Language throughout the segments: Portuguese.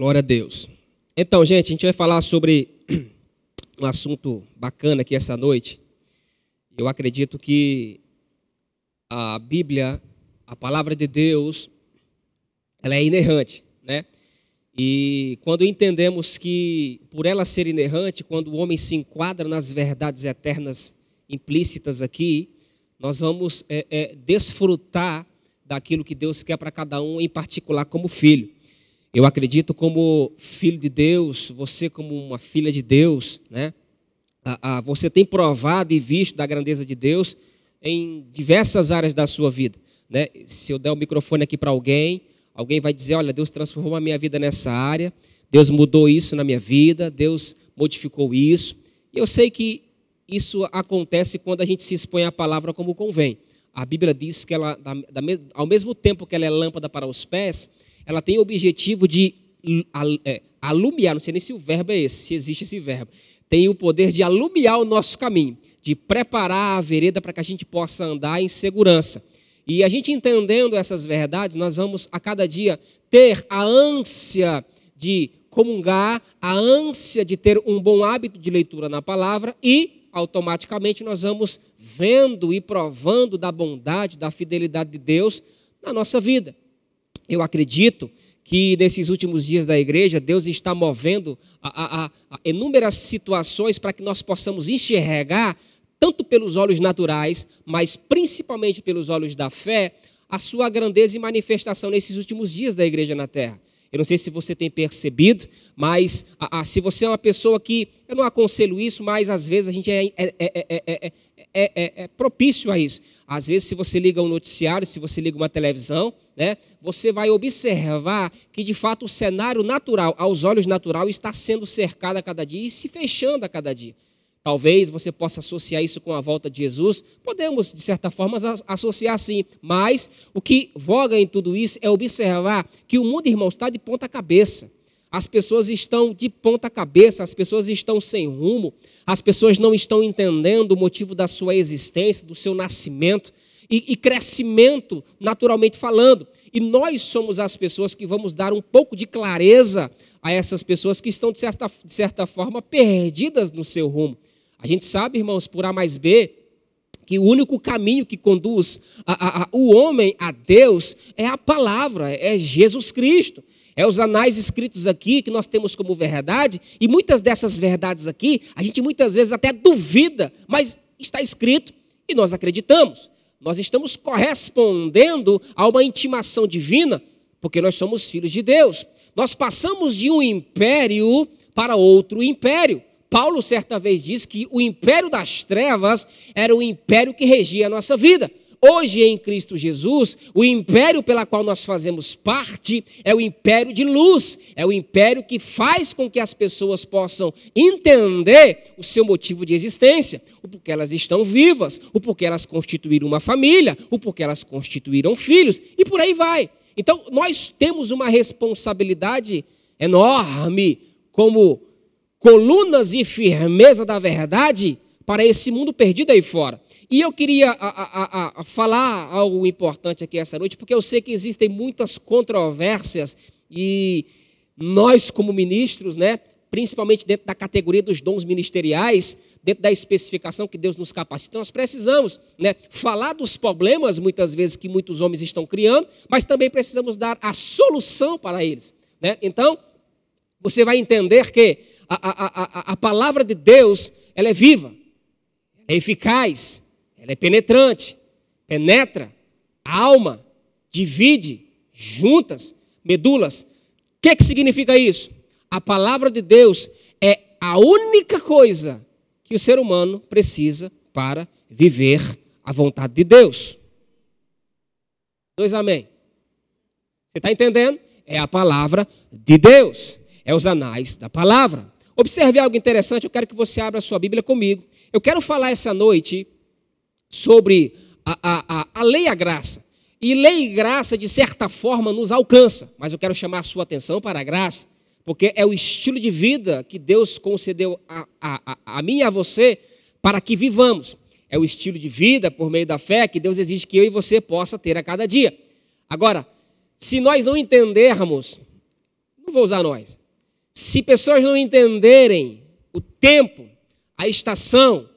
Glória a Deus. Então, gente, a gente vai falar sobre um assunto bacana aqui essa noite. Eu acredito que a Bíblia, a palavra de Deus, ela é inerrante, né? E quando entendemos que, por ela ser inerrante, quando o homem se enquadra nas verdades eternas implícitas aqui, nós vamos desfrutar daquilo que Deus quer para cada um, em particular como filho. Eu acredito, como filho de Deus, você como uma filha de Deus, né? Você tem provado e visto da grandeza de Deus em diversas áreas da sua vida, né? Se eu der o microfone aqui para alguém, alguém vai dizer: olha, Deus transformou a minha vida nessa área, Deus mudou isso na minha vida, Deus modificou isso. E eu sei que isso acontece quando a gente se expõe à palavra como convém. A Bíblia diz que ela, ao mesmo tempo que ela é lâmpada para os pés, ela tem o objetivo de alumiar, não sei nem se o verbo é esse, se existe esse verbo, tem o poder de alumiar o nosso caminho, de preparar a vereda para que a gente possa andar em segurança. E a gente entendendo essas verdades, nós vamos a cada dia ter a ânsia de comungar, a ânsia de ter um bom hábito de leitura na palavra e, automaticamente, nós vamos vendo e provando da bondade, da fidelidade de Deus na nossa vida. Eu acredito que nesses últimos dias da igreja, Deus está movendo a inúmeras situações para que nós possamos enxergar, tanto pelos olhos naturais, mas principalmente pelos olhos da fé, a sua grandeza e manifestação nesses últimos dias da igreja na terra. Eu não sei se você tem percebido, mas se você é uma pessoa que, eu não aconselho isso, mas às vezes a gente é propício a isso. Às vezes, se você liga um noticiário, se você liga uma televisão, né, você vai observar que, de fato, o cenário natural, aos olhos natural, está sendo cercado a cada dia e se fechando a cada dia. Talvez você possa associar isso com a volta de Jesus. Podemos, de certa forma, associar sim. Mas o que voga em tudo isso é observar que o mundo, irmãos, está de ponta cabeça. As pessoas estão de ponta cabeça, as pessoas estão sem rumo, as pessoas não estão entendendo o motivo da sua existência, do seu nascimento e crescimento, naturalmente falando. E nós somos as pessoas que vamos dar um pouco de clareza a essas pessoas que estão, de certa forma, perdidas no seu rumo. A gente sabe, irmãos, por A mais B, que o único caminho que conduz o homem a Deus é a palavra, é Jesus Cristo. É os anais escritos aqui que nós temos como verdade, e muitas dessas verdades aqui, a gente muitas vezes até duvida, mas está escrito e nós acreditamos. Nós estamos correspondendo a uma intimação divina, porque nós somos filhos de Deus. Nós passamos de um império para outro império. Paulo, certa vez, diz que o império das trevas era o império que regia a nossa vida. Hoje, em Cristo Jesus, o império pela qual nós fazemos parte é o império de luz. É o império que faz com que as pessoas possam entender o seu motivo de existência. O porquê elas estão vivas, o porquê elas constituíram uma família, o porquê elas constituíram filhos, e por aí vai. Então, nós temos uma responsabilidade enorme como colunas e firmeza da verdade para esse mundo perdido aí fora. E eu queria falar algo importante aqui essa noite, porque eu sei que existem muitas controvérsias e nós, como ministros, né, principalmente dentro da categoria dos dons ministeriais, dentro da especificação que Deus nos capacita, nós precisamos, né, falar dos problemas, muitas vezes, que muitos homens estão criando, mas também precisamos dar a solução para eles, né? Então, você vai entender que a palavra de Deus, ela é viva, é eficaz, ela é penetrante, penetra a alma, divide, juntas, medulas. O que significa isso? A palavra de Deus é a única coisa que o ser humano precisa para viver a vontade de Deus. 2 amém. Você está entendendo? É a palavra de Deus. É os anais da palavra. Observe algo interessante, eu quero que você abra a sua Bíblia comigo. Eu quero falar essa noite sobre a lei e a graça. E lei e graça, de certa forma, nos alcança. Mas eu quero chamar a sua atenção para a graça, porque é o estilo de vida que Deus concedeu a mim e a você para que vivamos. É o estilo de vida, por meio da fé, que Deus exige que eu e você possa ter a cada dia. Agora, se nós não entendermos, Eu vou usar nós. Se pessoas não entenderem o tempo, a estação,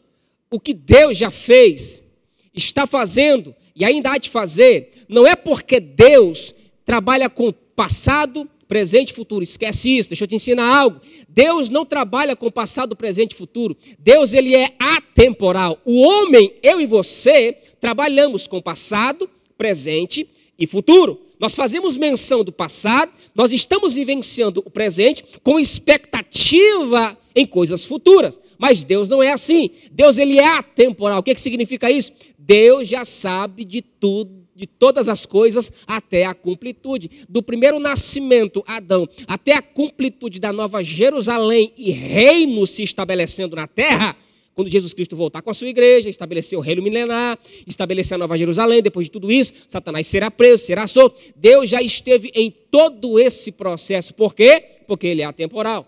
o que Deus já fez, está fazendo e ainda há de fazer, não é porque Deus trabalha com passado, presente e futuro. Esquece isso, deixa eu te ensinar algo. Deus não trabalha com passado, presente e futuro. Deus, ele é atemporal. O homem, eu e você, trabalhamos com passado, presente e futuro. Nós fazemos menção do passado, nós estamos vivenciando o presente com expectativa em coisas futuras. Mas Deus não é assim. Deus, ele é atemporal. O que significa isso? Deus já sabe de tudo, de todas as coisas até a cumplitude. Do primeiro nascimento, Adão, até a cumplitude da Nova Jerusalém e reino se estabelecendo na terra, quando Jesus Cristo voltar com a sua igreja, estabelecer o reino milenar, estabelecer a Nova Jerusalém, depois de tudo isso, Satanás será preso, será solto. Deus já esteve em todo esse processo. Por quê? Porque ele é atemporal.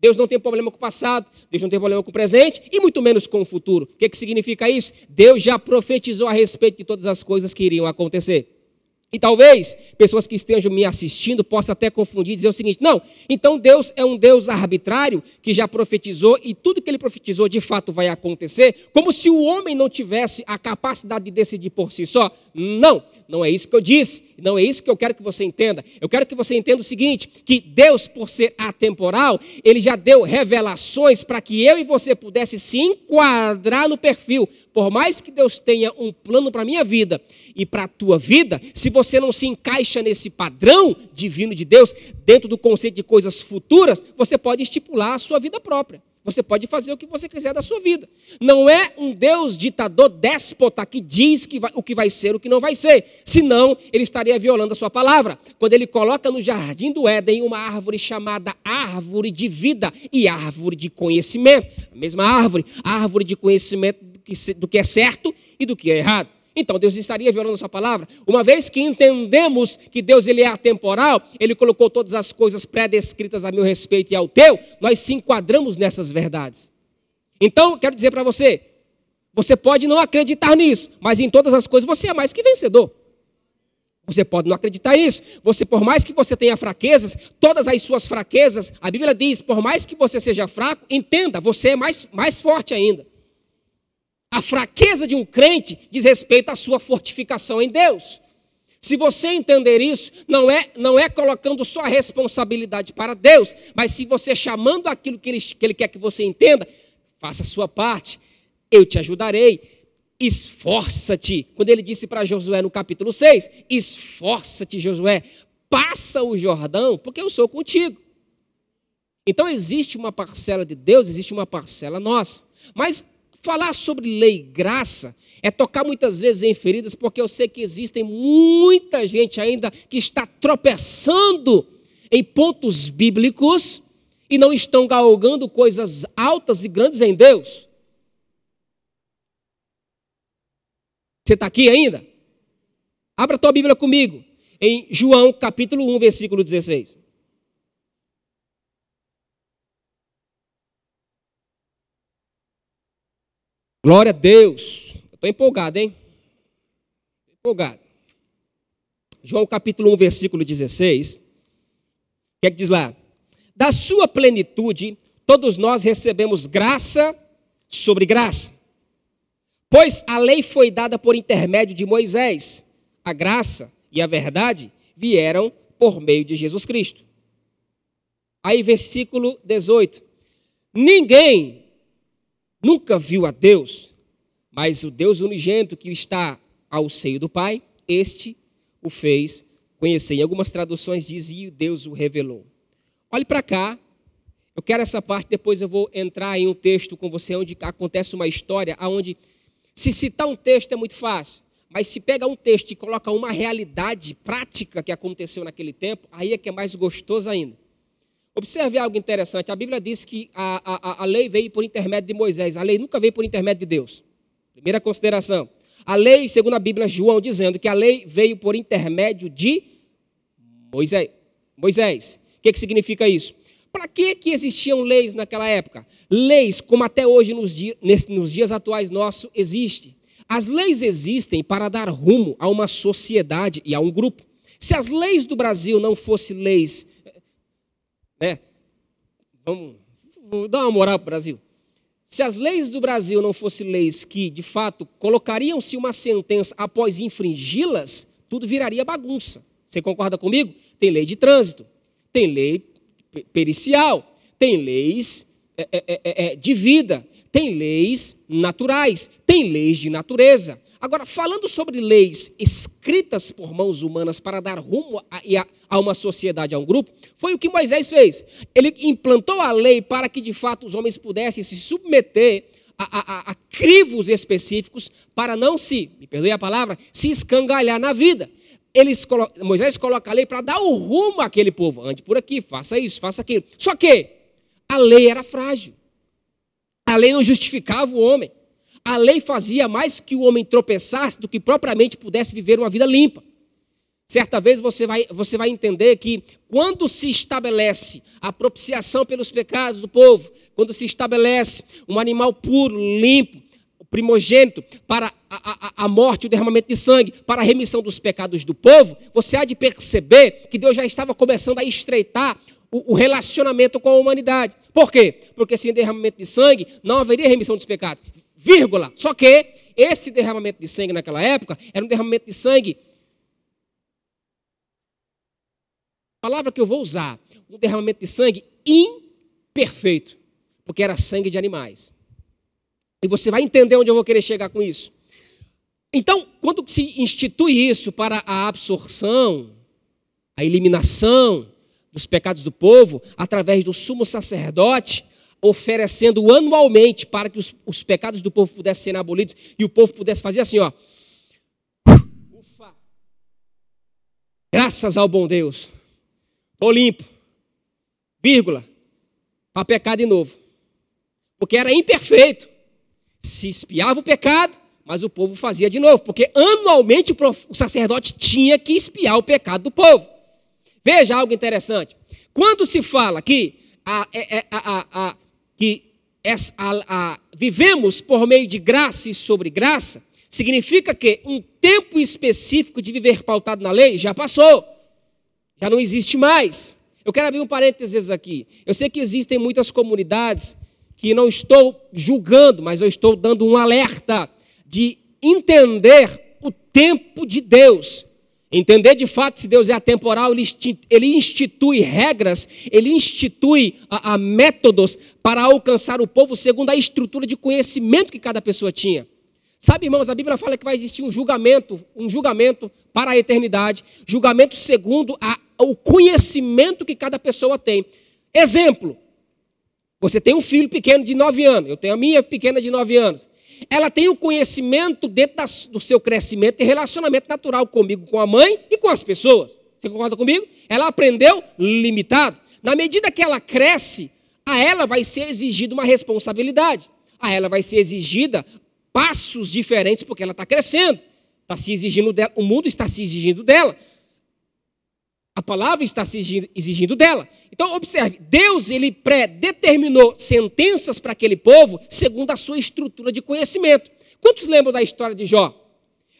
Deus não tem problema com o passado, Deus não tem problema com o presente e muito menos com o futuro. O que, que significa isso? Deus já profetizou a respeito de todas as coisas que iriam acontecer. E talvez pessoas que estejam me assistindo possam até confundir e dizer o seguinte: não, então Deus é um Deus arbitrário que já profetizou e tudo que ele profetizou de fato vai acontecer, como se o homem não tivesse a capacidade de decidir por si só. Não, não é isso que eu disse, não é isso que eu quero que você entenda. Eu quero que você entenda o seguinte, que Deus, por ser atemporal, ele já deu revelações para que eu e você pudesse se enquadrar no perfil. Por mais que Deus tenha um plano para a minha vida e para a tua vida, se você não se encaixa nesse padrão divino de Deus, dentro do conceito de coisas futuras, você pode estipular a sua vida própria. Você pode fazer o que você quiser da sua vida. Não é um Deus ditador, déspota, que diz que o que vai ser, o que não vai ser. Senão, ele estaria violando a sua palavra. Quando ele coloca no jardim do Éden uma árvore chamada árvore de vida e árvore de conhecimento. A mesma árvore. Árvore de conhecimento do que é certo e do que é errado. Então, Deus estaria violando a sua palavra. Uma vez que entendemos que Deus, ele é atemporal, ele colocou todas as coisas pré-descritas a meu respeito e ao teu, nós se enquadramos nessas verdades. Então, quero dizer para você, você pode não acreditar nisso, mas em todas as coisas você é mais que vencedor. Você pode não acreditar nisso. Você, por mais que você tenha fraquezas, todas as suas fraquezas, a Bíblia diz, por mais que você seja fraco, entenda, você é mais forte ainda. A fraqueza de um crente diz respeito à sua fortificação em Deus. Se você entender isso, não é colocando só a responsabilidade para Deus, mas se você chamando aquilo que ele quer que você entenda, faça a sua parte, eu te ajudarei, esforça-te. Quando ele disse para Josué no capítulo 6, esforça-te, Josué, passa o Jordão, porque eu sou contigo. Então existe uma parcela de Deus, existe uma parcela nossa, mas falar sobre lei e graça é tocar muitas vezes em feridas, porque eu sei que existem muita gente ainda que está tropeçando em pontos bíblicos e não estão galgando coisas altas e grandes em Deus. Você está aqui ainda? Abra a tua Bíblia comigo, em João capítulo 1, versículo 16. Glória a Deus. Eu estou empolgado, hein? Empolgado. João capítulo 1, versículo 16. O que é que diz lá? Da sua plenitude, todos nós recebemos graça sobre graça. Pois a lei foi dada por intermédio de Moisés. A graça e a verdade vieram por meio de Jesus Cristo. Aí, versículo 18. Ninguém nunca viu a Deus, mas o Deus unigênito que está ao seio do Pai, este o fez conhecer. Em algumas traduções diz, e Deus o revelou. Olhe para cá, eu quero essa parte, depois eu vou entrar em um texto com você, onde acontece uma história, onde se citar um texto é muito fácil, mas se pega um texto e coloca uma realidade prática que aconteceu naquele tempo, aí é que é mais gostoso ainda. Observe algo interessante. A Bíblia diz que a lei veio por intermédio de Moisés. A lei nunca veio por intermédio de Deus. Primeira consideração. A lei, segundo a Bíblia, João, dizendo que a lei veio por intermédio de Moisés. O que significa isso? Para que existiam leis naquela época? Leis, como até hoje, nos dias atuais nossos, existem. As leis existem para dar rumo a uma sociedade e a um grupo. Se as leis do Brasil não fossem leis né? Vou dar uma moral para o Brasil. Se as leis do Brasil não fossem leis que, de fato, colocariam-se uma sentença após infringi-las, tudo viraria bagunça. Você concorda comigo? Tem lei de trânsito, tem lei pericial, tem leis de vida, tem leis naturais, tem leis de natureza. Agora, falando sobre leis escritas por mãos humanas para dar rumo a uma sociedade, a um grupo, foi o que Moisés fez. Ele implantou a lei para que, de fato, os homens pudessem se submeter a crivos específicos para não se, me perdoe a palavra, se escangalhar na vida. Moisés coloca a lei para dar o rumo àquele povo. Ande por aqui, faça isso, faça aquilo. Só que a lei era frágil. A lei não justificava o homem. A lei fazia mais que o homem tropeçasse do que propriamente pudesse viver uma vida limpa. Certa vez você vai entender que quando se estabelece a propiciação pelos pecados do povo, quando se estabelece um animal puro, limpo, primogênito, para a morte, o derramamento de sangue, para a remissão dos pecados do povo, você há de perceber que Deus já estava começando a estreitar o relacionamento com a humanidade. Por quê? Porque sem derramamento de sangue não haveria remissão dos pecados. Só que esse derramamento de sangue naquela época era um derramamento de sangue, palavra que eu vou usar, um derramamento de sangue imperfeito, porque era sangue de animais. E você vai entender onde eu vou querer chegar com isso. Então, quando se institui isso para a absorção, a eliminação dos pecados do povo, através do sumo sacerdote, oferecendo anualmente para que os pecados do povo pudessem ser abolidos e o povo pudesse fazer assim, ó. Ufa! Graças ao bom Deus. Estou limpo. Para pecar de novo. Porque era imperfeito. Se espiava o pecado, mas o povo fazia de novo. Porque anualmente o sacerdote tinha que espiar o pecado do povo. Veja algo interessante. Quando se fala que vivemos por meio de graça e sobre graça, significa que um tempo específico de viver pautado na lei já passou, já não existe mais. Eu quero abrir um parênteses aqui. Eu sei que existem muitas comunidades que não estou julgando, mas eu estou dando um alerta de entender o tempo de Deus. Entender de fato se Deus é atemporal, ele institui regras, ele institui métodos para alcançar o povo segundo a estrutura de conhecimento que cada pessoa tinha. Sabe, irmãos, a Bíblia fala que vai existir um julgamento para a eternidade, julgamento segundo o conhecimento que cada pessoa tem. Exemplo, você tem um filho pequeno de 9 anos, eu tenho a minha pequena de 9 anos. Ela tem o conhecimento dentro do seu crescimento e relacionamento natural comigo, com a mãe e com as pessoas. Você concorda comigo? Ela aprendeu limitado. Na medida que ela cresce, a ela vai ser exigida uma responsabilidade. A ela vai ser exigida passos diferentes porque ela está crescendo. Está se exigindo dela. O mundo está se exigindo dela. A palavra está se exigindo dela. Então, observe, Deus, ele predeterminou sentenças para aquele povo segundo a sua estrutura de conhecimento. Quantos lembram da história de Jó?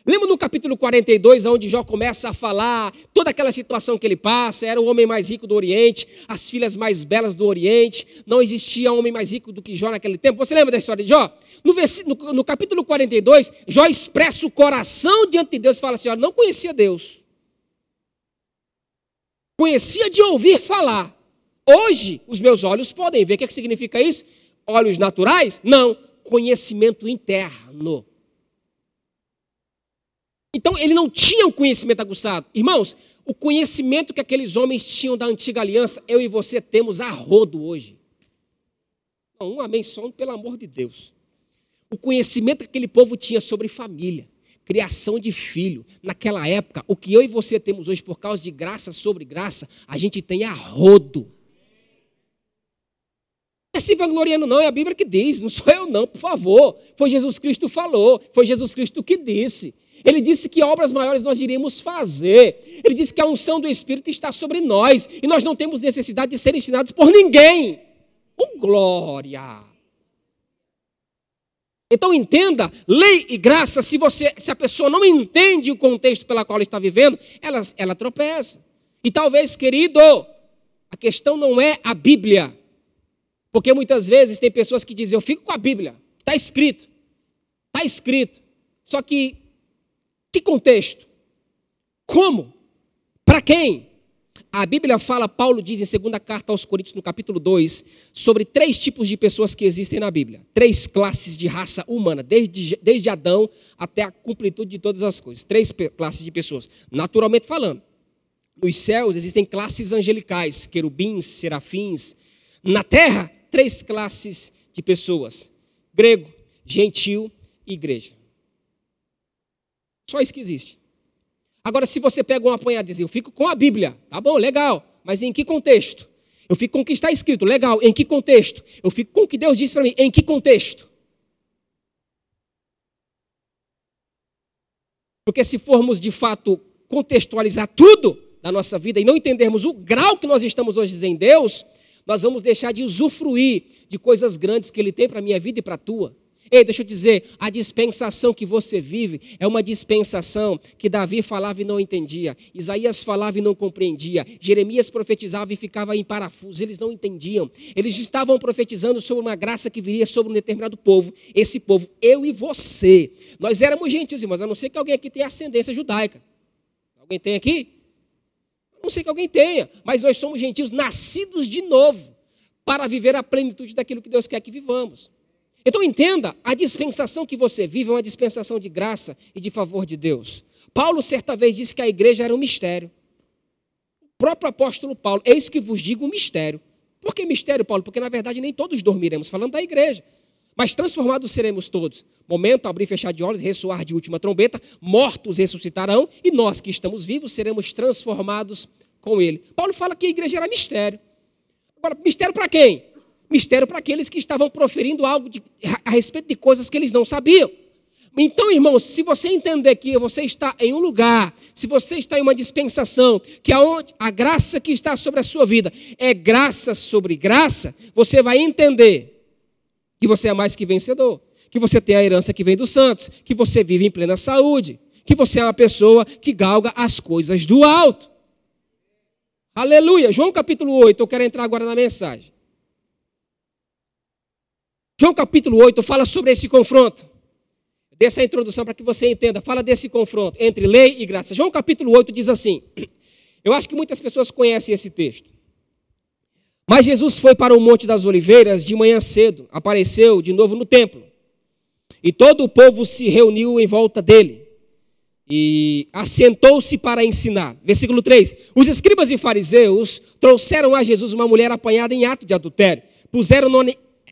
Lembra no capítulo 42, onde Jó começa a falar toda aquela situação que ele passa? Era o homem mais rico do Oriente, as filhas mais belas do Oriente. Não existia homem mais rico do que Jó naquele tempo. Você lembra da história de Jó? No capítulo 42, Jó expressa o coração diante de Deus e fala assim, olha, não conhecia Deus. Conhecia de ouvir falar. Hoje, os meus olhos podem ver. O que é que significa isso? Olhos naturais? Não. Conhecimento interno. Então, ele não tinha um conhecimento aguçado. Irmãos, o conhecimento que aqueles homens tinham da antiga aliança, eu e você temos a rodo hoje. Não, um amém só, pelo amor de Deus. O conhecimento que aquele povo tinha sobre família. Criação de filho. Naquela época, o que eu e você temos hoje por causa de graça sobre graça, a gente tem a rodo. Não é se vangloriando não, é a Bíblia que diz, não sou eu não, por favor. Foi Jesus Cristo que falou, foi Jesus Cristo que disse. Ele disse que obras maiores nós iremos fazer. Ele disse que a unção do Espírito está sobre nós e nós não temos necessidade de ser ensinados por ninguém. Oh, glória! Então entenda, lei e graça, se a pessoa não entende o contexto pela qual ela está vivendo, ela tropeça. E talvez, querido, A questão não é a Bíblia. Porque muitas vezes tem pessoas que dizem, eu fico com a Bíblia, está escrito. Está escrito. Só que contexto? Como? Para quem? A Bíblia fala, Paulo diz em 2 Carta aos Coríntios, no capítulo 2, sobre 3 tipos de pessoas que existem na Bíblia. 3 classes de raça humana, desde Adão até a completude de todas as coisas. 3 classes de pessoas, naturalmente falando. Nos céus existem classes angelicais, querubins, serafins. Na terra, 3 classes de pessoas. Grego, gentil e igreja. Só isso que existe. Agora, se você pega um apanhado e diz, eu fico com a Bíblia, tá bom, legal, mas em que contexto? Eu fico com o que está escrito, legal, em que contexto? Eu fico com o que Deus disse para mim, em que contexto? Porque se formos, de fato, contextualizar tudo da nossa vida e não entendermos o grau que nós estamos hoje em Deus, nós vamos deixar de usufruir de coisas grandes que Ele tem para a minha vida e para a tua. Ei, deixa eu dizer, a dispensação que você vive é uma dispensação que Davi falava e não entendia. Isaías falava e não compreendia. Jeremias profetizava e ficava em parafuso. Eles não entendiam. Eles estavam profetizando sobre uma graça que viria sobre um determinado povo. Esse povo, eu e você. Nós éramos gentios, irmãos, a não ser que alguém aqui tenha ascendência judaica. Alguém tem aqui? A não ser que alguém tenha. Mas nós somos gentios nascidos de novo para viver a plenitude daquilo que Deus quer que vivamos. Então entenda, a dispensação que você vive é uma dispensação de graça e de favor de Deus. Paulo certa vez disse que a igreja era um mistério. O próprio apóstolo Paulo, eis que vos digo um mistério. Por que mistério, Paulo? Porque na verdade nem todos dormiremos, falando da igreja. Mas transformados seremos todos. Momento, abrir e fechar de olhos, ressoar de última trombeta, mortos ressuscitarão e nós que estamos vivos seremos transformados com ele. Paulo fala que a igreja era mistério. Agora, mistério para quem? Mistério para aqueles que estavam proferindo algo a respeito de coisas que eles não sabiam. Então, irmãos, se você entender que você está em um lugar, se você está em uma dispensação, que a graça que está sobre a sua vida é graça sobre graça, você vai entender que você é mais que vencedor, que você tem a herança que vem dos santos, que você vive em plena saúde, que você é uma pessoa que galga as coisas do alto. Aleluia! João capítulo 8, eu quero entrar agora na mensagem. João capítulo 8 fala sobre esse confronto. Dessa introdução para que você entenda. Fala desse confronto entre lei e graça. João capítulo 8 diz assim. Eu acho que muitas pessoas conhecem esse texto. Mas Jesus foi para o Monte das Oliveiras de manhã cedo. Apareceu de novo no templo. E todo o povo se reuniu em volta dele. E assentou-se para ensinar. Versículo 3. Os escribas e fariseus trouxeram a Jesus uma mulher apanhada em ato de adultério. Puseram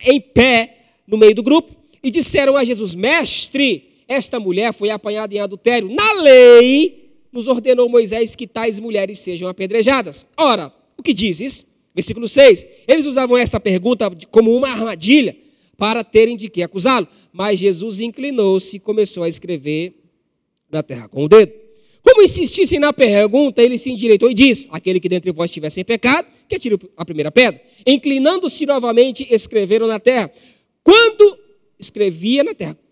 em pé no meio do grupo, e disseram a Jesus, mestre, esta mulher foi apanhada em adultério. Na lei, nos ordenou Moisés que tais mulheres sejam apedrejadas. Ora, o que dizes? Versículo 6. Eles usavam esta pergunta como uma armadilha para terem de que acusá-lo. Mas Jesus inclinou-se e começou a escrever na terra com o dedo. Como insistissem na pergunta, ele se endireitou e diz, aquele que dentre vós estiver sem pecado, que atire a primeira pedra. Inclinando-se novamente, escreveram na terra.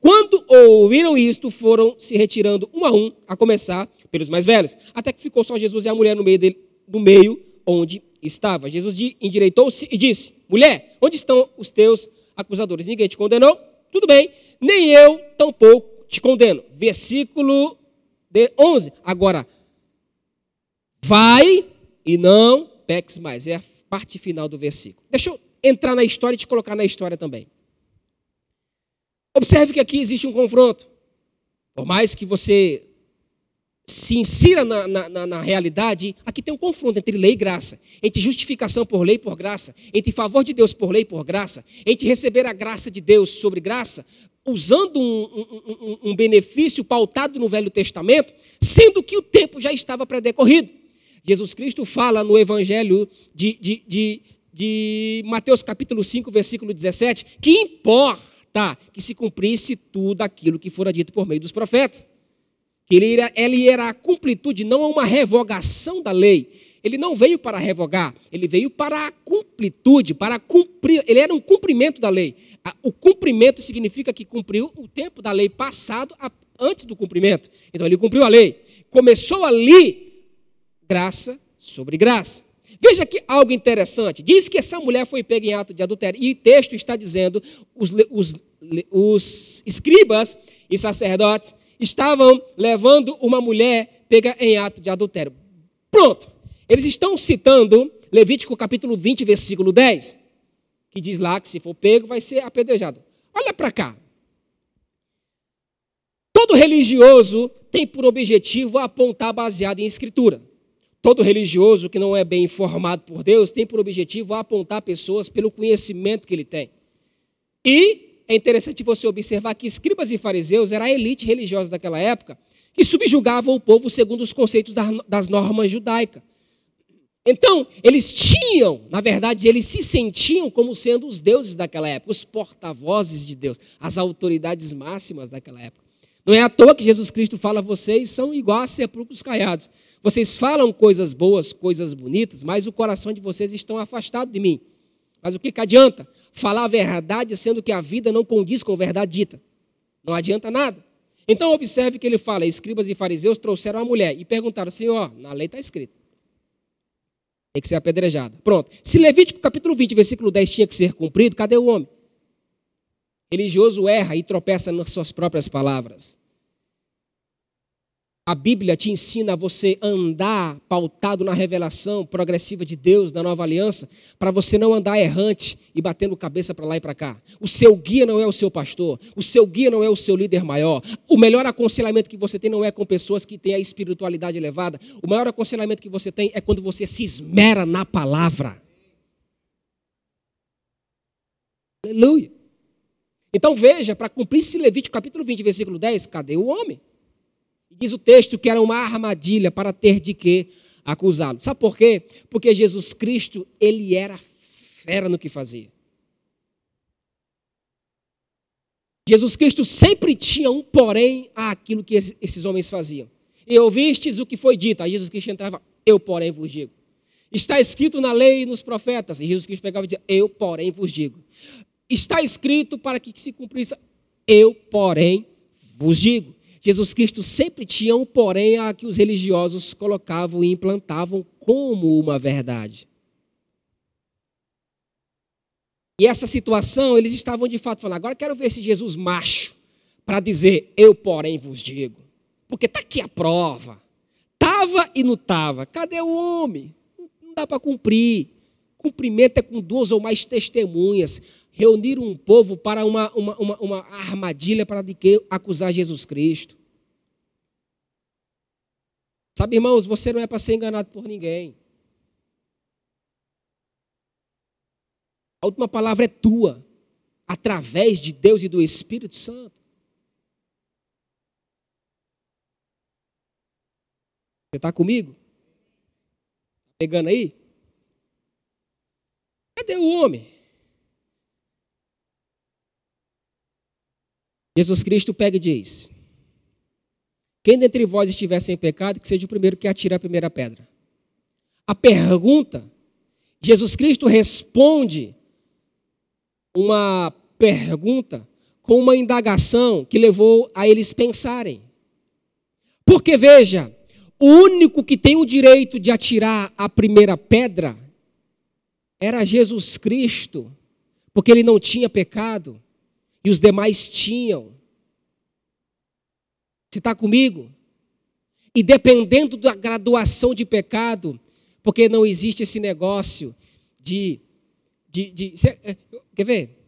Quando ouviram isto, foram se retirando um a um, a começar pelos mais velhos. Até que ficou só Jesus e a mulher no meio onde estava. Jesus endireitou-se e disse, mulher, onde estão os teus acusadores? Ninguém te condenou? Tudo bem, nem eu tampouco te condeno. Versículo 11. Agora, vai e não peques mais. É a parte final do versículo. Deixa eu entrar na história e te colocar na história também. Observe que aqui existe um confronto. Por mais que você se insira na realidade, aqui tem um confronto entre lei e graça, entre justificação por lei e por graça, entre favor de Deus por lei e por graça, entre receber a graça de Deus sobre graça, usando um benefício pautado no Velho Testamento, sendo que o tempo já estava pré-decorrido. Jesus Cristo fala no Evangelho de Mateus capítulo 5, versículo 17, que importa que se cumprisse tudo aquilo que fora dito por meio dos profetas. Ele era a cumplitude, não uma revogação da lei. Ele não veio para revogar, ele veio para a cumplitude, para cumprir. Ele era um cumprimento da lei. O cumprimento significa que cumpriu o tempo da lei passado antes do cumprimento. Então ele cumpriu a lei. Começou ali graça sobre graça. Veja aqui algo interessante. Diz que essa mulher foi pega em ato de adultério. E o texto está dizendo, os escribas e sacerdotes estavam levando uma mulher pega em ato de adultério. Pronto. Eles estão citando Levítico capítulo 20, versículo 10, que diz lá que se for pego vai ser apedrejado. Olha para cá. Todo religioso tem por objetivo apontar baseado em escritura. Todo religioso que não é bem informado por Deus tem por objetivo apontar pessoas pelo conhecimento que ele tem. E é interessante você observar que escribas e fariseus era a elite religiosa daquela época que subjugavam o povo segundo os conceitos das normas judaicas. Então, eles tinham, na verdade, eles se sentiam como sendo os deuses daquela época, os porta-vozes de Deus, as autoridades máximas daquela época. Não é à toa que Jesus Cristo fala, vocês são iguais a sepulcros caiados. Vocês falam coisas boas, coisas bonitas, mas o coração de vocês está afastado de mim. Mas o que adianta? Falar a verdade, sendo que a vida não condiz com a verdade dita. Não adianta nada. Então, observe que ele fala, escribas e fariseus trouxeram a mulher e perguntaram, Senhor, na lei está escrito. Tem que ser apedrejada. Pronto. Se Levítico capítulo 20, versículo 10 tinha que ser cumprido, cadê o homem? Religioso erra e tropeça nas suas próprias palavras. A Bíblia te ensina a você andar pautado na revelação progressiva de Deus, da nova aliança, para você não andar errante e batendo cabeça para lá e para cá. O seu guia não é o seu pastor, o seu guia não é o seu líder maior. O melhor aconselhamento que você tem não é com pessoas que têm a espiritualidade elevada. O maior aconselhamento que você tem é quando você se esmera na palavra. Aleluia. Então veja, para cumprir-se Levítico capítulo 20, versículo 10, cadê o homem? Diz o texto que era uma armadilha para ter de que acusá-lo. Sabe por quê? Porque Jesus Cristo, ele era fera no que fazia. Jesus Cristo sempre tinha um porém àquilo que esses homens faziam. E ouvistes o que foi dito. Aí Jesus Cristo entrava, eu porém vos digo. Está escrito na lei e nos profetas. E Jesus Cristo pegava e dizia, eu porém vos digo. Está escrito para que se cumprisse, eu porém vos digo. Jesus Cristo sempre tinha um porém a que os religiosos colocavam e implantavam como uma verdade. E essa situação, eles estavam de fato falando, agora quero ver esse Jesus macho para dizer, eu porém vos digo. Porque está aqui a prova. Tava e não tava. Cadê o homem? Não dá para cumprir. Cumprimento é com duas ou mais testemunhas. Reunir um povo para uma armadilha para de que acusar Jesus Cristo. Sabe, irmãos, você não é para ser enganado por ninguém. A última palavra é tua, através de Deus e do Espírito Santo. Você está comigo? Pegando aí? Cadê o homem? Jesus Cristo pega e diz, quem dentre vós estiver sem pecado, que seja o primeiro que atire a primeira pedra. A pergunta, Jesus Cristo responde uma pergunta com uma indagação que levou a eles pensarem. Porque veja, o único que tem o direito de atirar a primeira pedra era Jesus Cristo, porque ele não tinha pecado. E os demais tinham. Você está comigo? E dependendo da graduação de pecado, porque não existe esse negócio de quer ver?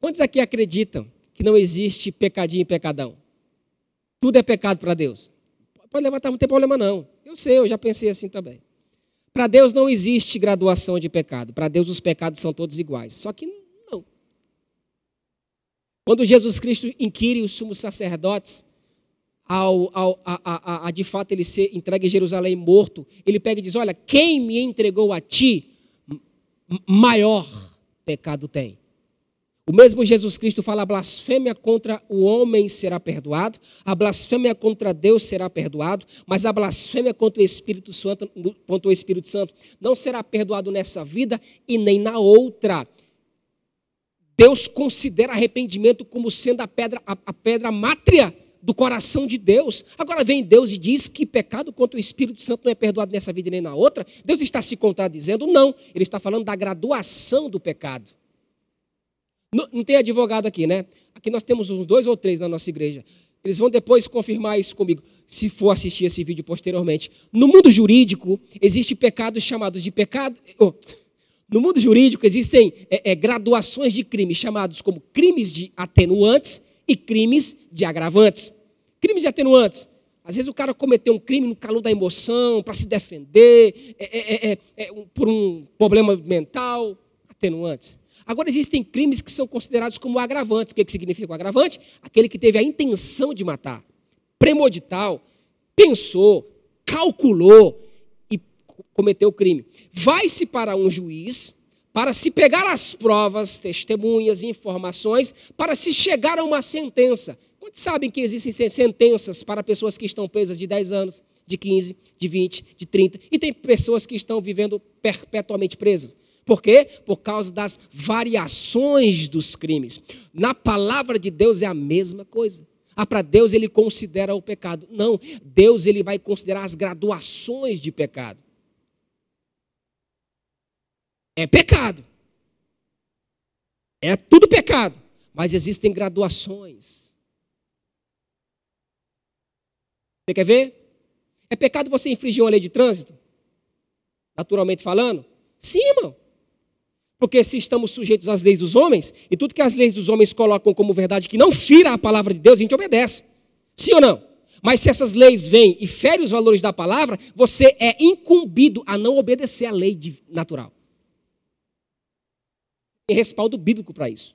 Quantos aqui acreditam que não existe pecadinho e pecadão? Tudo é pecado para Deus. Pode levantar, não tem problema não. Eu sei, eu já pensei assim também. Para Deus não existe graduação de pecado. Para Deus os pecados são todos iguais. Só que quando Jesus Cristo inquire os sumos sacerdotes, de fato ele ser entregue em Jerusalém morto, ele pega e diz, olha, quem me entregou a ti, maior pecado tem. O mesmo Jesus Cristo fala, a blasfêmia contra o homem será perdoado, a blasfêmia contra Deus será perdoado, mas a blasfêmia contra o Espírito Santo não será perdoado nessa vida e nem na outra. Deus considera arrependimento como sendo a pedra mátria do coração de Deus. Agora vem Deus e diz que pecado contra o Espírito Santo não é perdoado nessa vida nem na outra. Deus está se contradizendo? Não. Ele está falando da graduação do pecado. Não tem advogado aqui, né? Aqui nós temos uns 2 ou 3 na nossa igreja. Eles vão depois confirmar isso comigo, se for assistir esse vídeo posteriormente. No mundo jurídico existem graduações de crimes, chamados como crimes de atenuantes e crimes de agravantes. Crimes de atenuantes. Às vezes o cara cometeu um crime no calor da emoção, para se defender, por um problema mental, atenuantes. Agora, existem crimes que são considerados como agravantes. O que significa o agravante? Aquele que teve a intenção de matar, premedital, pensou, calculou e cometeu o crime. Vai-se para um juiz para se pegar as provas, testemunhas, informações, para se chegar a uma sentença. Quantos sabem que existem sentenças para pessoas que estão presas de 10 anos, de 15, de 20, de 30, e tem pessoas que estão vivendo perpetuamente presas? Por quê? Por causa das variações dos crimes. Na palavra de Deus é a mesma coisa. Para Deus ele considera o pecado. Não, Deus ele vai considerar as graduações de pecado. É pecado. É tudo pecado. Mas existem graduações. Você quer ver? É pecado você infringir uma lei de trânsito? Naturalmente falando? Sim, irmão. Porque se estamos sujeitos às leis dos homens, e tudo que as leis dos homens colocam como verdade que não fira a palavra de Deus, a gente obedece. Sim ou não? Mas se essas leis vêm e ferem os valores da palavra, você é incumbido a não obedecer à lei natural. Tem respaldo bíblico para isso.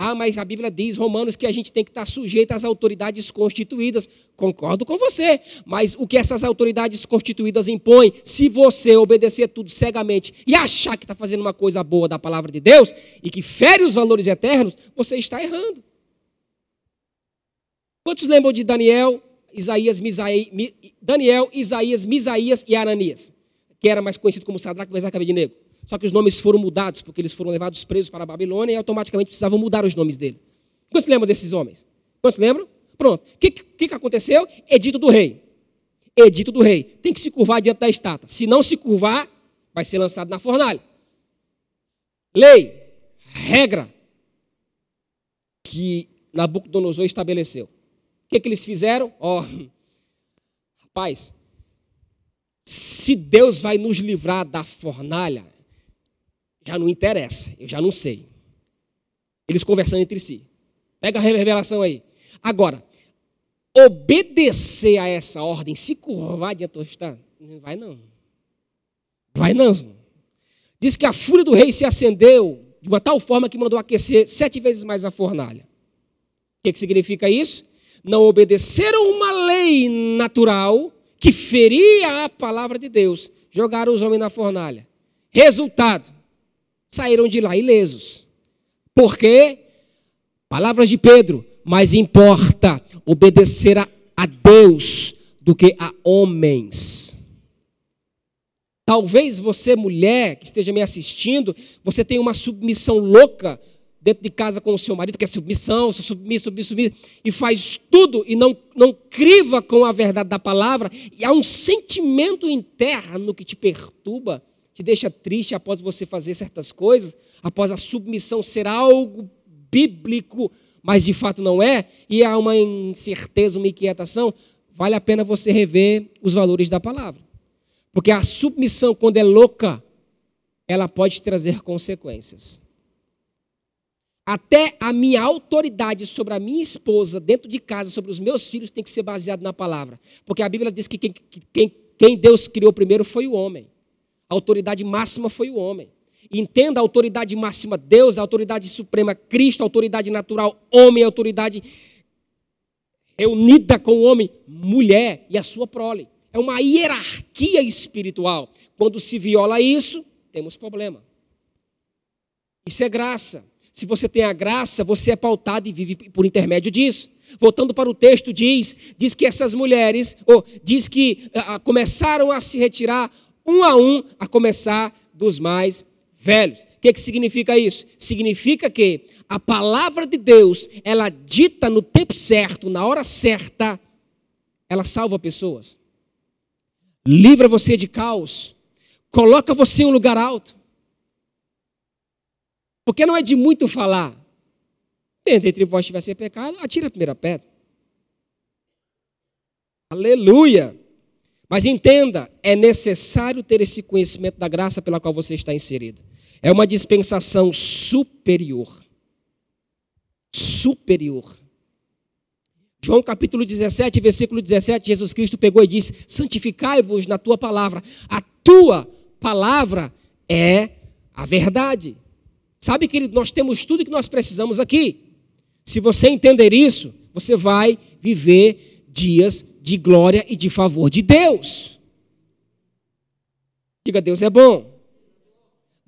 Ah, mas a Bíblia diz, Romanos, que a gente tem que estar sujeito às autoridades constituídas. Concordo com você, mas o que essas autoridades constituídas impõem, se você obedecer tudo cegamente e achar que está fazendo uma coisa boa da palavra de Deus e que fere os valores eternos, você está errando. Quantos lembram de Daniel, Isaías, Misaías e Ananias? Que era mais conhecido como Sadraque, Mesaque e Abednego. Só que os nomes foram mudados, porque eles foram levados presos para a Babilônia e automaticamente precisavam mudar os nomes dele. Quantos lembram desses homens? Quantos lembram? Pronto. O que aconteceu? Edito do rei. Edito do rei. Tem que se curvar diante da estátua. Se não se curvar, vai ser lançado na fornalha. Lei, regra, que Nabucodonosor estabeleceu. O que eles fizeram? Rapaz, se Deus vai nos livrar da fornalha, já não interessa, eu já não sei. Eles conversando entre si. Pega a revelação aí. Agora, obedecer a essa ordem, se curvar diante do estado, não vai não. Vai não. Diz que a fúria do rei se acendeu de uma tal forma que mandou aquecer 7 vezes mais a fornalha. O que significa isso? Não obedeceram uma lei natural que feria a palavra de Deus. Jogaram os homens na fornalha. Resultado. Saíram de lá ilesos. Por quê? Palavras de Pedro. Mas importa obedecer a Deus do que a homens. Talvez você, mulher, que esteja me assistindo, você tenha uma submissão louca dentro de casa com o seu marido, que é submissão, submissão, e faz tudo e não criva com a verdade da palavra. E há um sentimento interno que te perturba, te deixa triste após você fazer certas coisas, após a submissão ser algo bíblico, mas de fato não é, e há uma incerteza, uma inquietação, vale a pena você rever os valores da palavra. Porque a submissão, quando é louca, ela pode trazer consequências. Até a minha autoridade sobre a minha esposa, dentro de casa, sobre os meus filhos, tem que ser baseada na palavra. Porque a Bíblia diz que quem Deus criou primeiro foi o homem. A autoridade máxima foi o homem. Entenda a autoridade máxima Deus, a autoridade suprema Cristo, a autoridade natural homem, a autoridade unida com o homem, mulher e a sua prole. É uma hierarquia espiritual. Quando se viola isso, temos problema. Isso é graça. Se você tem a graça, você é pautado e vive por intermédio disso. Voltando para o texto, diz que essas mulheres, começaram a se retirar um a um, a começar dos mais velhos. O que significa isso? Significa que a palavra de Deus, ela dita no tempo certo, na hora certa, ela salva pessoas. Livra você de caos. Coloca você em um lugar alto. Porque não é de muito falar. Tendo entre vós tiver sem pecado, atira a primeira pedra. Aleluia! Mas entenda, é necessário ter esse conhecimento da graça pela qual você está inserido. É uma dispensação superior. Superior. João capítulo 17, versículo 17, Jesus Cristo pegou e disse: santificai-vos na tua palavra. A tua palavra é a verdade. Sabe, querido, nós temos tudo que nós precisamos aqui. Se você entender isso, você vai viver dias de glória e de favor de Deus. Diga, Deus é bom.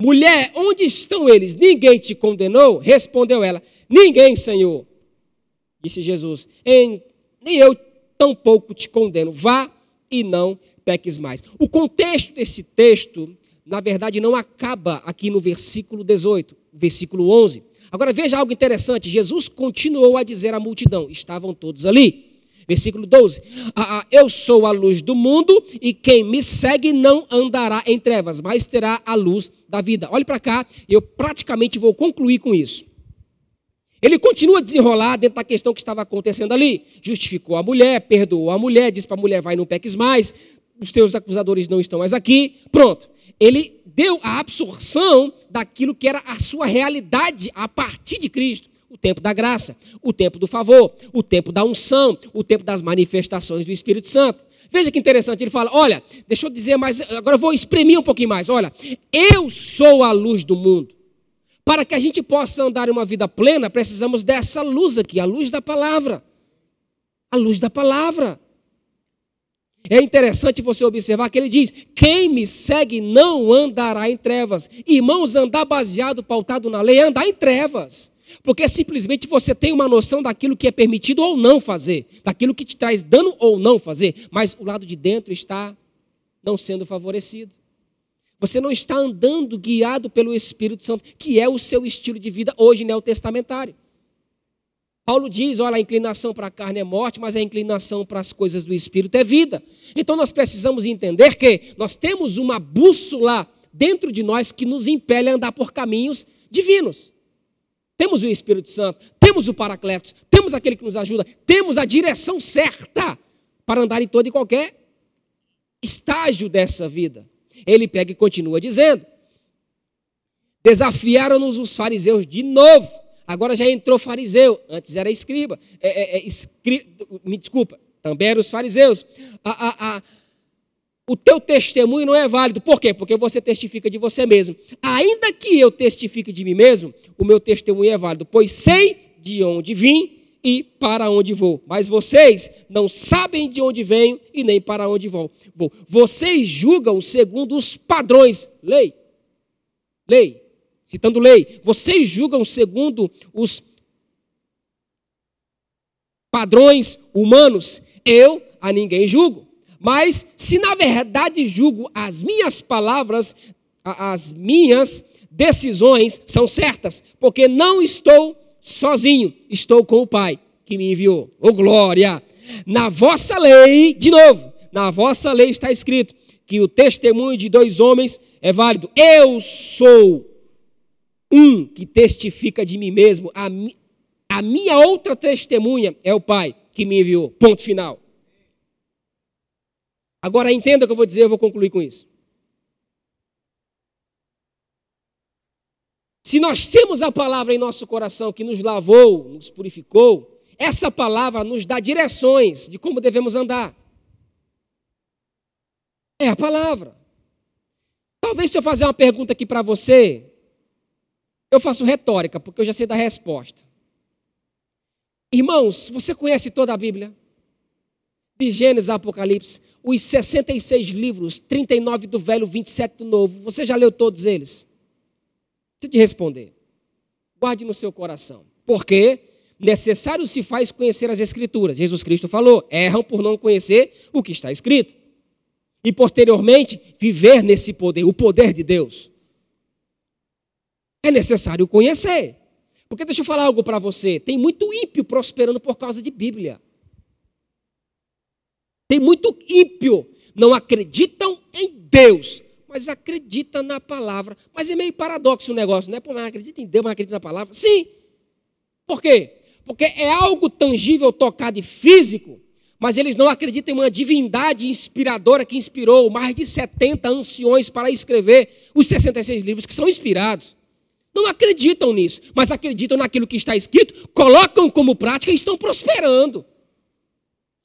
Mulher, onde estão eles? Ninguém te condenou? Respondeu ela: ninguém, Senhor. Disse Jesus: nem eu tampouco te condeno. Vá e não peques mais. O contexto desse texto, na verdade, não acaba aqui no versículo 18, versículo 11. Agora veja algo interessante. Jesus continuou a dizer à multidão. Estavam todos ali. Versículo 12. Eu sou a luz do mundo e quem me segue não andará em trevas, mas terá a luz da vida. Olhe para cá, eu praticamente vou concluir com isso. Ele continua a desenrolar dentro da questão que estava acontecendo ali. Justificou a mulher, perdoou a mulher, disse para a mulher: vai, não peques mais, os teus acusadores não estão mais aqui. Pronto. Ele deu a absorção daquilo que era a sua realidade a partir de Cristo. O tempo da graça, o tempo do favor, o tempo da unção, o tempo das manifestações do Espírito Santo. Veja que interessante, ele fala: olha, deixa eu dizer mais, agora eu vou exprimir um pouquinho mais. Olha, eu sou a luz do mundo. Para que a gente possa andar em uma vida plena, precisamos dessa luz aqui, a luz da palavra. A luz da palavra. É interessante você observar que ele diz: quem me segue não andará em trevas. Irmãos, andar baseado, pautado na lei, é andar em trevas. Porque simplesmente você tem uma noção daquilo que é permitido ou não fazer, daquilo que te traz dano ou não fazer, mas o lado de dentro está não sendo favorecido. Você não está andando guiado pelo Espírito Santo, que é o seu estilo de vida hoje neotestamentário. Paulo diz: olha, a inclinação para a carne é morte, mas a inclinação para as coisas do Espírito é vida. Então nós precisamos entender que nós temos uma bússola dentro de nós que nos impele a andar por caminhos divinos. Temos o Espírito Santo, temos o Paracletos, temos aquele que nos ajuda, temos a direção certa para andar em todo e qualquer estágio dessa vida. Ele pega e continua dizendo: desafiaram-nos os fariseus de novo. Agora já entrou fariseu, antes era escriba. Também eram os fariseus. O teu testemunho não é válido. Por quê? Porque você testifica de você mesmo. Ainda que eu testifique de mim mesmo, o meu testemunho é válido, pois sei de onde vim e para onde vou. Mas vocês não sabem de onde venho e nem para onde vou. Vocês julgam segundo os padrões. Lei. Citando lei. Vocês julgam segundo os padrões humanos. Eu a ninguém julgo. Mas se na verdade julgo, as minhas palavras, as minhas decisões são certas, porque não estou sozinho, estou com o Pai que me enviou. Ô glória! Na vossa lei, de novo, na vossa lei está escrito que o testemunho de dois homens é válido. Eu sou um que testifica de mim mesmo, a minha outra testemunha é o Pai que me enviou. Ponto final. Agora entenda o que eu vou dizer, eu vou concluir com isso. Se nós temos a palavra em nosso coração que nos lavou, nos purificou, essa palavra nos dá direções de como devemos andar. É a palavra. Talvez se eu fazer uma pergunta aqui para você, eu faço retórica, porque eu já sei da resposta. Irmãos, você conhece toda a Bíblia? De Gênesis a Apocalipse, os 66 livros, 39 do Velho, 27 do Novo, você já leu todos eles? Precisa de responder. Guarde no seu coração. Porque necessário se faz conhecer as Escrituras. Jesus Cristo falou: erram por não conhecer o que está escrito. E posteriormente, viver nesse poder, o poder de Deus. é necessário conhecer. Porque deixa eu falar algo para você. Tem muito ímpio prosperando por causa de Bíblia. Tem muito ímpio. Não acreditam em Deus, mas acreditam na palavra. Mas é meio paradoxo o negócio, né? Pô, mas acredita em Deus, mas acredita na palavra. Sim. Por quê? Porque é algo tangível, tocado e físico, mas eles não acreditam em uma divindade inspiradora que inspirou mais de 70 anciões para escrever os 66 livros que são inspirados. Não acreditam nisso, mas acreditam naquilo que está escrito, colocam como prática e estão prosperando.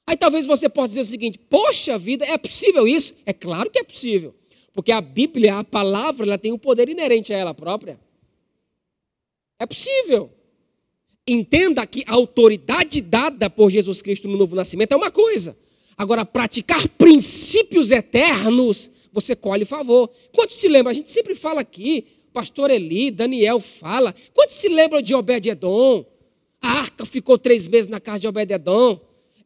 Aí talvez você possa dizer o seguinte: poxa vida, é possível isso? É claro que é possível, porque a Bíblia, a palavra, ela tem um poder inerente a ela própria. É possível. Entenda que a autoridade dada por Jesus Cristo no novo nascimento é uma coisa. Agora, praticar princípios eternos, você colhe favor. Quantos se lembram? A gente sempre fala aqui, pastor Eli, Daniel fala. Quantos se lembram de Obed-Edom? A arca ficou 3 meses na casa de Obed-Edom.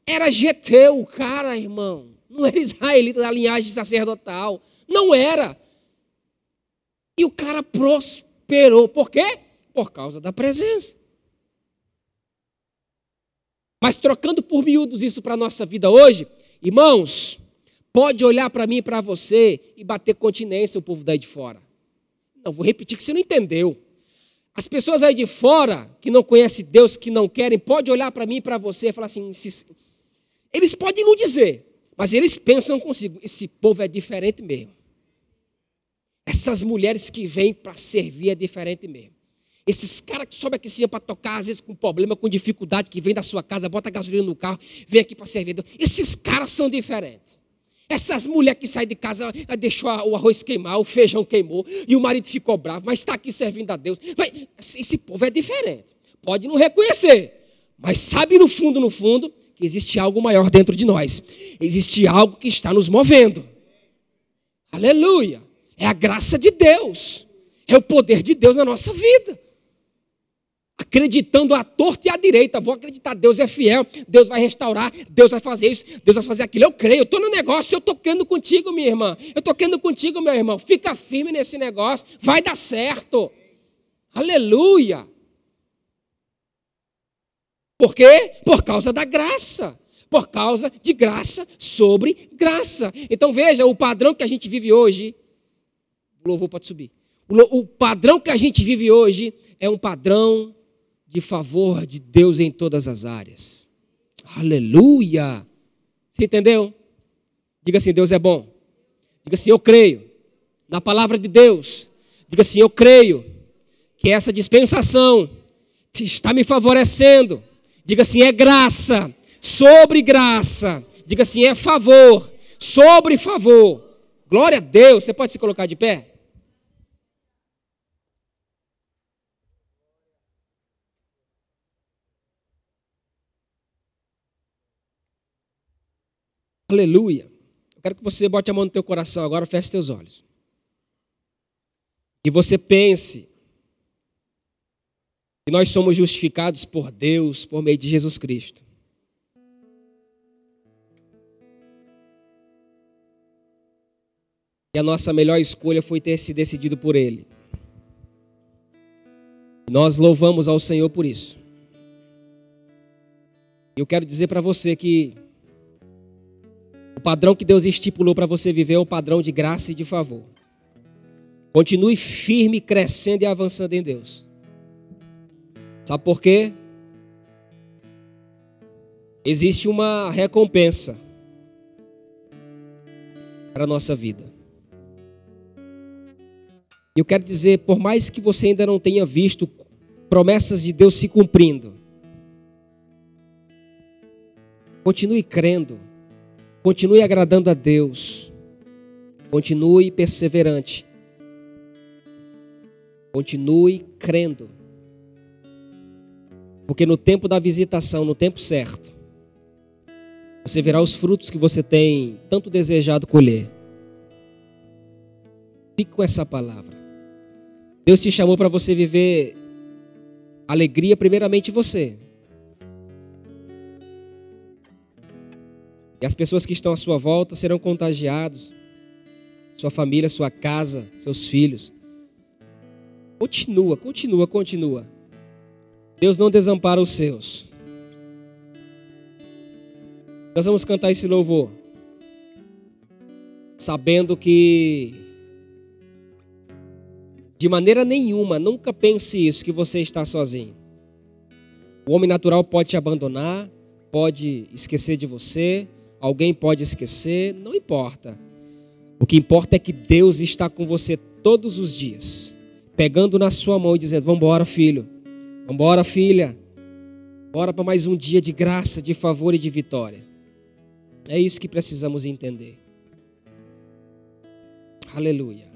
Era geteu, cara, irmão. Não era israelita da linhagem sacerdotal. Não era. E o cara prosperou. Por quê? Por causa da presença. Mas trocando por miúdos isso para a nossa vida hoje, irmãos, pode olhar para mim e para você e bater continência o povo daí de fora. Não, vou repetir que você não entendeu. As pessoas aí de fora, que não conhecem Deus, que não querem, pode olhar para mim e para você e falar assim, eles podem não dizer, mas eles pensam consigo, esse povo é diferente mesmo. Essas mulheres que vêm para servir é diferente mesmo. Esses caras que sobem aqui sim para tocar, às vezes com problema, com dificuldade, que vem da sua casa, bota gasolina no carro, vem aqui para servir. Esses caras são diferentes. Essas mulheres que saem de casa, deixou o arroz queimar, o feijão queimou, e o marido ficou bravo, mas está aqui servindo a Deus. Mas esse povo é diferente. Pode não reconhecer, mas sabe no fundo, que existe algo maior dentro de nós. Existe algo que está nos movendo. Aleluia! É a graça de Deus. É o poder de Deus na nossa vida. Acreditando à torta e à direita, vou acreditar, Deus é fiel, Deus vai restaurar, Deus vai fazer isso, Deus vai fazer aquilo, eu creio, eu estou no negócio, eu estou crendo contigo, minha irmã, eu estou crendo contigo, meu irmão, fica firme nesse negócio, vai dar certo, aleluia. Por quê? Por causa da graça, por causa de graça sobre graça. Então veja, o padrão que a gente vive hoje, o louvor pode subir, o padrão que a gente vive hoje é um padrão de favor de Deus em todas as áreas. Aleluia! Você entendeu? Diga assim, Deus é bom. Diga assim, eu creio na palavra de Deus. Diga assim, eu creio que essa dispensação está me favorecendo. Diga assim, é graça sobre graça. Diga assim, é favor sobre favor. Glória a Deus. Você pode se colocar de pé? Aleluia. Eu quero que você bote a mão no teu coração agora, feche os teus olhos. E você pense que nós somos justificados por Deus, por meio de Jesus Cristo. E a nossa melhor escolha foi ter se decidido por Ele. Nós louvamos ao Senhor por isso. E eu quero dizer para você que o padrão que Deus estipulou para você viver é o padrão de graça e de favor. Continue firme, crescendo e avançando em Deus. Sabe por quê? Existe uma recompensa para a nossa vida. Eu quero dizer, por mais que você ainda não tenha visto promessas de Deus se cumprindo, continue crendo. Continue agradando a Deus. Continue perseverante. Continue crendo. Porque no tempo da visitação, no tempo certo, você verá os frutos que você tem tanto desejado colher. Fique com essa palavra. Deus te chamou para você viver alegria, primeiramente você. E as pessoas que estão à sua volta serão contagiados. Sua família, sua casa, seus filhos. Continua. Deus não desampara os seus. Nós vamos cantar esse louvor, sabendo que de maneira nenhuma, nunca pense isso, que você está sozinho. O homem natural pode te abandonar, pode esquecer de você, alguém pode esquecer, não importa. O que importa é que Deus está com você todos os dias, pegando na sua mão e dizendo: vambora, filho, vambora, filha, bora para mais um dia de graça, de favor e de vitória. É isso que precisamos entender. Aleluia.